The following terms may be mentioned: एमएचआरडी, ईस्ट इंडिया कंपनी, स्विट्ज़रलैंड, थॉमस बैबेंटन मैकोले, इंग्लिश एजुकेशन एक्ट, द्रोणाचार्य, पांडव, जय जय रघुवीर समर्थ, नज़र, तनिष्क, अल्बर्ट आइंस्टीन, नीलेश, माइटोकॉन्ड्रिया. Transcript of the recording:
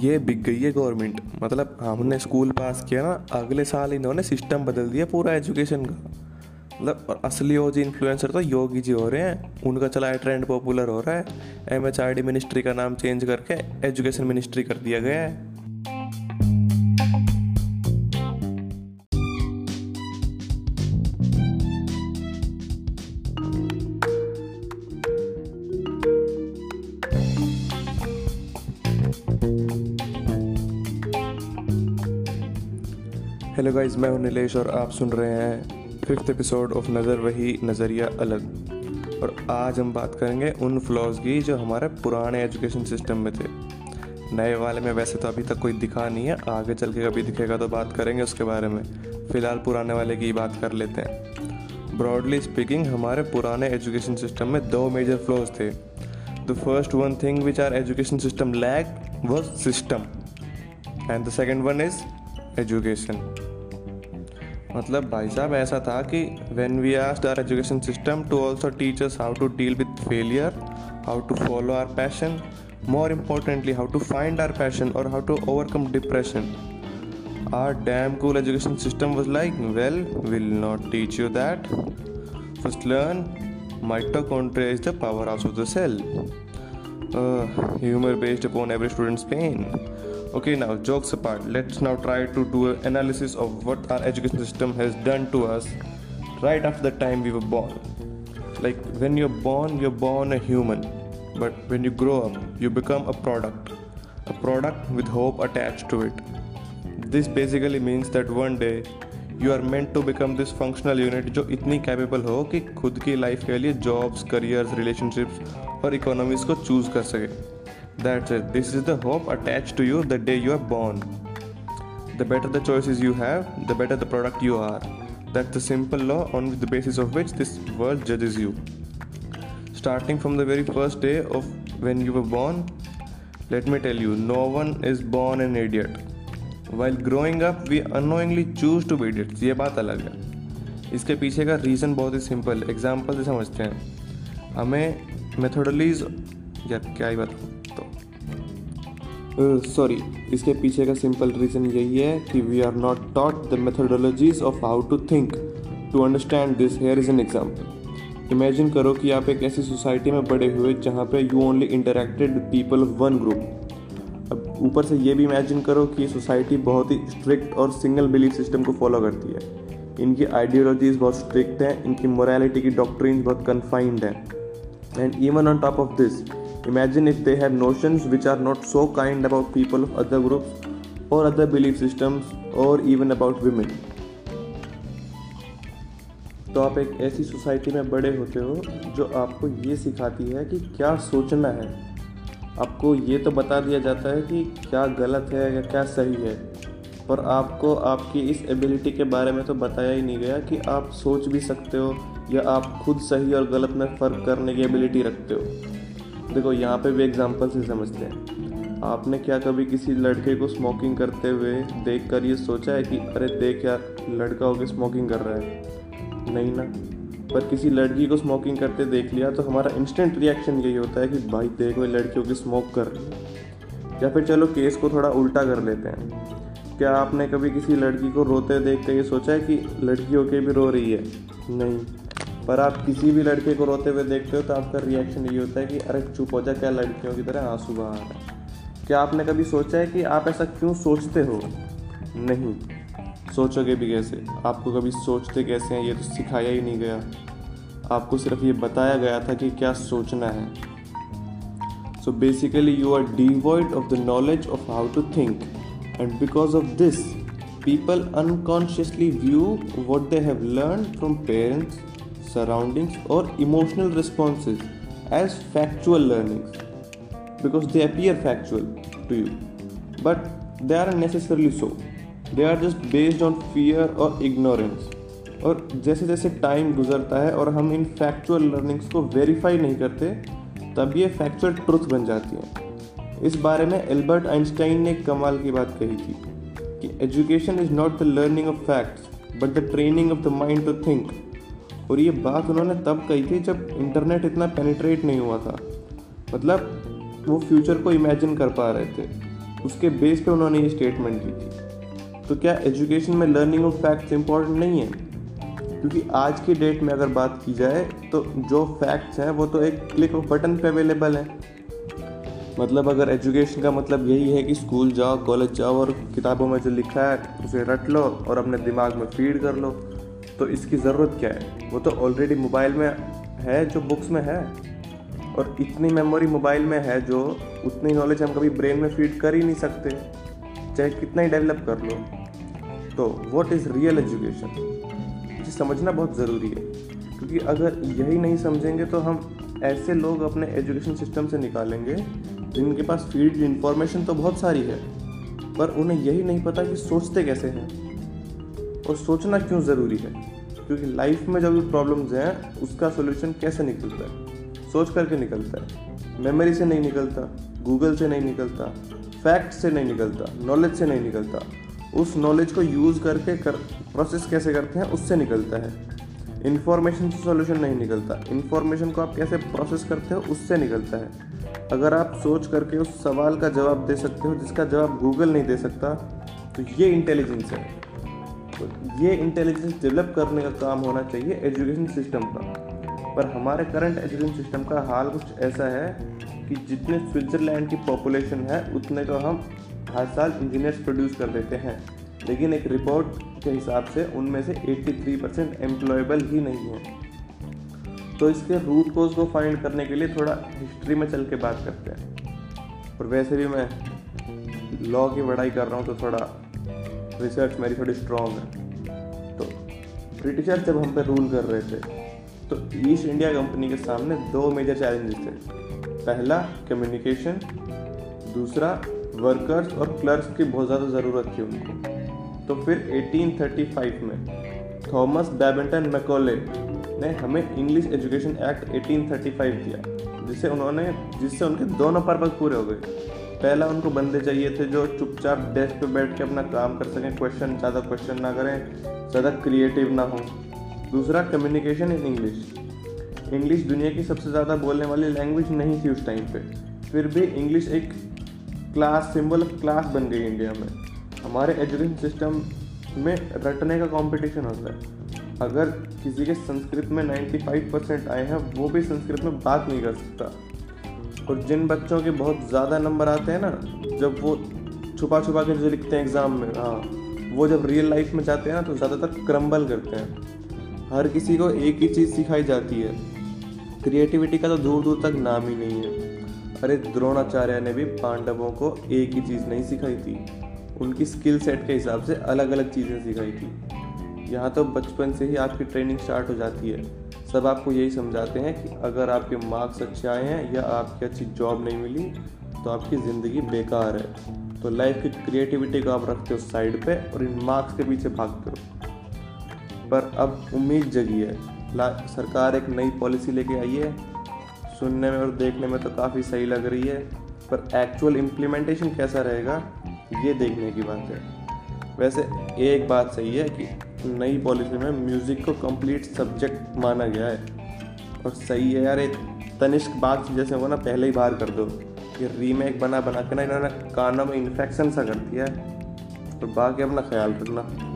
ये बिक गई है गवर्नमेंट। मतलब हमने स्कूल पास किया ना, अगले साल इन्होंने सिस्टम बदल दिया पूरा एजुकेशन का। मतलब असली ओजी इन्फ्लुएंसर तो योगी जी हो रहे हैं, उनका चलाया ट्रेंड पॉपुलर हो रहा है। एमएचआरडी मिनिस्ट्री का नाम चेंज करके एजुकेशन मिनिस्ट्री कर दिया गया है। हेलो गाइस, मैं हूं नीलेश और आप सुन रहे हैं 5th एपिसोड ऑफ नज़र वही नज़रिया अलग। और आज हम बात करेंगे उन फ्लॉज की जो हमारे पुराने एजुकेशन सिस्टम में थे। नए वाले में वैसे तो अभी तक कोई दिखा नहीं है, आगे चल के कभी दिखेगा तो बात करेंगे उसके बारे में। फ़िलहाल पुराने वाले की बात कर लेते हैं। ब्रॉडली स्पीकिंग हमारे पुराने एजुकेशन सिस्टम में दो मेजर फ्लॉज थे। The first one thing which are education system lack was system and the second one is education. मतलब भाई साहब ऐसा था कि when we asked our education system to also teach us how to deal with failure, how to follow our passion, more importantly how to find our passion और how to overcome depression, our damn cool education system was like well will not teach you that, first learn माइटोकॉन्ड्रिया is the power house of the cell, humour based upon every students pain. Okay, now jokes apart, let's now try to do an analysis of what our education system has done to us right after the time we were born. Like when you're born a human, but when you grow up, you become a product with hope attached to it. This basically means that one day you are meant to become this functional unit जो इतनी capable हो कि खुद की life के लिए jobs, careers, relationships और economies को choose कर सके। That's it. This is the hope attached to you the day you are born. The better the choices you have, the better the product you are. That's the simple law on the basis of which this world judges you. Starting from the very first day of when you were born, let me tell you, no one is born an idiot. While growing up, we unknowingly choose to be idiots. ये बात अलग है। इसके पीछे का reason बहुत ही simple, example से समझते हैं। हमें मेथडोलॉजीज यार क्या ही बात, इसके पीछे का सिंपल रीज़न यही है कि we are not taught the methodologies of how to think to understand this. Here is an example. Imagine करो कि आप एक ऐसी सोसाइटी में बड़े हुए जहाँ पे you only interacted people of one group. अब ऊपर से ये भी इमेजिन करो कि सोसाइटी बहुत ही स्ट्रिक्ट और सिंगल बिलीफ सिस्टम को फॉलो करती है। इनकी आइडियोलॉजीज़ बहुत स्ट्रिक्ट हैं, इनकी मोरालिटी की डॉक्ट्रिन्स बहुत कन्फाइंड हैं। And even on top of this, imagine if they have notions which are not so kind about people of other groups or other belief systems or even about women. तो आप एक ऐसी society में बड़े होते हो जो आपको ये सिखाती है कि क्या सोचना है। आपको ये तो बता दिया जाता है कि क्या गलत है या क्या सही है, पर आपको आपकी इस एबिलिटी के बारे में तो बताया ही नहीं गया कि आप सोच भी सकते हो या आप खुद सही और गलत में फ़र्क करने की एबिलिटी रखते हो। देखो यहाँ पे भी एग्जाम्पल से समझते हैं। आपने क्या कभी किसी लड़के को स्मोकिंग करते हुए देखकर ये सोचा है कि अरे देख यार लड़का होके स्मोकिंग कर रहा है? नहीं ना। पर किसी लड़की को स्मोकिंग करते देख लिया तो हमारा इंस्टेंट रिएक्शन यही होता है कि भाई देख वो लड़की होके स्मोक कर रही है। या फिर चलो केस को थोड़ा उल्टा कर लेते हैं। क्या आपने कभी किसी लड़की को रोते देखते ये सोचा है कि लड़की होके भी रो रही है? नहीं। पर आप किसी भी लड़के को रोते हुए देखते हो तो आपका रिएक्शन ये होता है कि अरे चुप हो जा, क्या लड़कियों की तरह आंसू बहा रहा है। क्या आपने कभी सोचा है कि आप ऐसा क्यों सोचते हो? नहीं। सोचोगे भी कैसे? आपको कभी सोचते कैसे हैं ये तो सिखाया ही नहीं गया। आपको सिर्फ ये बताया गया था कि क्या सोचना है। So basically you are devoid of the knowledge of how to think and because of this people unconsciously view what they have learn from parents, surroundings or emotional responses as factual learnings because they appear factual to you, but they aren't necessarily so. They are just based on fear or ignorance. और जैसे जैसे time गुजरता है और हम इन factual learnings को verify नहीं करते तब ये factual truth बन जाती है। इस बारे में अल्बर्ट आइंस्टीन ने कमाल की बात कही थी कि education is not the learning of facts but the training of the mind to think. और ये बात उन्होंने तब कही थी जब इंटरनेट इतना पेनिट्रेट नहीं हुआ था, मतलब वो फ्यूचर को इमेजिन कर पा रहे थे, उसके बेस पे उन्होंने ये स्टेटमेंट दी थी। तो क्या एजुकेशन में लर्निंग ऑफ फैक्ट्स इम्पॉर्टेंट नहीं है? क्योंकि आज की डेट में अगर बात की जाए तो जो फैक्ट्स हैं वो तो एक क्लिक ऑफ बटन पे अवेलेबल हैं। मतलब अगर एजुकेशन का मतलब यही है कि स्कूल जाओ, कॉलेज जाओ और किताबों में जो लिखा है उसे रट लो और अपने दिमाग में फीड कर लो, तो इसकी ज़रूरत क्या है? वो तो ऑलरेडी मोबाइल में है जो बुक्स में है, और इतनी मेमोरी मोबाइल में है जो उतनी नॉलेज हम कभी ब्रेन में फीड कर ही नहीं सकते चाहे कितना ही डेवलप कर लो। तो व्हाट इज़ रियल एजुकेशन, ये समझना बहुत ज़रूरी है, क्योंकि अगर यही नहीं समझेंगे तो हम ऐसे लोग अपने एजुकेशन सिस्टम से निकालेंगे जिनके पास फील्ड इन्फॉर्मेशन तो बहुत सारी है पर उन्हें यही नहीं पता कि सोचते कैसे हैं और सोचना क्यों ज़रूरी है, क्योंकि लाइफ में जब भी प्रॉब्लम्स हैं उसका सोल्यूशन कैसे निकलता है? सोच करके निकलता है, मेमोरी से नहीं निकलता, गूगल से नहीं निकलता, फैक्ट से नहीं निकलता, नॉलेज से नहीं निकलता। उस नॉलेज को यूज़ करके प्रोसेस कैसे करते हैं उससे निकलता है। इन्फॉर्मेशन से सॉल्यूशन नहीं निकलता, इन्फॉर्मेशन को आप कैसे प्रोसेस करते हो उससे निकलता है। अगर आप सोच करके उस सवाल का जवाब दे सकते हो जिसका जवाब गूगल नहीं दे सकता, तो ये इंटेलिजेंस है। तो ये इंटेलिजेंस डेवलप करने का काम होना चाहिए एजुकेशन सिस्टम का। पर हमारे करंट एजुकेशन सिस्टम का हाल कुछ ऐसा है कि जितने स्विट्ज़रलैंड की पॉपुलेशन है उतने तो हम हर साल इंजीनियर्स प्रोड्यूस कर देते हैं, लेकिन एक रिपोर्ट के हिसाब से उनमें से 83% एम्प्लॉयबल ही नहीं है। तो इसके रूट कोज को फाइंड करने के लिए थोड़ा हिस्ट्री में चल के बात करते हैं, और वैसे भी मैं लॉ की पढ़ाई कर रहा हूँ तो थोड़ा रिसर्च मेरी थोड़ी स्ट्रॉन्ग है। तो ब्रिटिशर्स जब हम पे रूल कर रहे थे तो ईस्ट इंडिया कंपनी के सामने दो मेजर चैलेंजेस थे, पहला कम्युनिकेशन, दूसरा वर्कर्स और क्लर्क्स की बहुत ज़्यादा ज़रूरत थी उनको। तो फिर 1835 में थॉमस बैबेंटन मैकोले ने हमें इंग्लिश एजुकेशन एक्ट 1835 दिया, जिससे उनके दोनों पर्पज़ पूरे हो गए। पहला, उनको बंदे चाहिए थे जो चुपचाप डेस्क पर बैठ के अपना काम कर सकें, ज़्यादा क्वेश्चन ना करें, ज़्यादा क्रिएटिव ना हों। दूसरा, कम्युनिकेशन इन इंग्लिश दुनिया की सबसे ज़्यादा बोलने वाली लैंग्वेज नहीं थी उस टाइम पे, फिर भी इंग्लिश एक क्लास सिंबल ऑफ क्लास बन गई इंडिया में। हमारे एजुकेशन सिस्टम में रटने का कंपटीशन होता है, अगर किसी के संस्कृत में 95% आए हैं वो भी संस्कृत में बात नहीं कर सकता। और जिन बच्चों के बहुत ज़्यादा नंबर आते हैं ना, जब वो छुपा के जो लिखते हैं एग्ज़ाम में, हाँ, वो जब रियल लाइफ में जाते हैं ना तो ज़्यादातर क्रम्बल करते हैं। हर किसी को एक ही चीज़ सिखाई जाती है, क्रिएटिविटी का तो दूर दूर तक नाम ही नहीं है। अरे द्रोणाचार्य ने भी पांडवों को एक ही चीज़ नहीं सिखाई थी, उनकी स्किल सेट के हिसाब से अलग अलग चीज़ें सिखाई थी। यहाँ तो बचपन से ही आपकी ट्रेनिंग स्टार्ट हो जाती है, सब आपको यही समझाते हैं कि अगर आपके मार्क्स अच्छे आए हैं या आपकी अच्छी जॉब नहीं मिली तो आपकी ज़िंदगी बेकार है। तो लाइफ की क्रिएटिविटी को आप रखते हो साइड पे और इन मार्क्स के पीछे भागते हो। पर अब उम्मीद जगी है, सरकार एक नई पॉलिसी लेके आई है, सुनने में और देखने में तो काफ़ी सही लग रही है, पर एक्चुअल इम्प्लीमेंटेशन कैसा रहेगा ये देखने की बात है। वैसे एक बात सही है कि नई पॉलिसी में म्यूज़िक को कंप्लीट सब्जेक्ट माना गया है, और सही है यार, ये तनिष्क बात जैसे वो ना पहले ही बाहर कर दो, ये रीमेक बना के ना इन्होंने कानों में इन्फेक्शन सा कर दिया है। और बाकी अपना ख्याल रखना।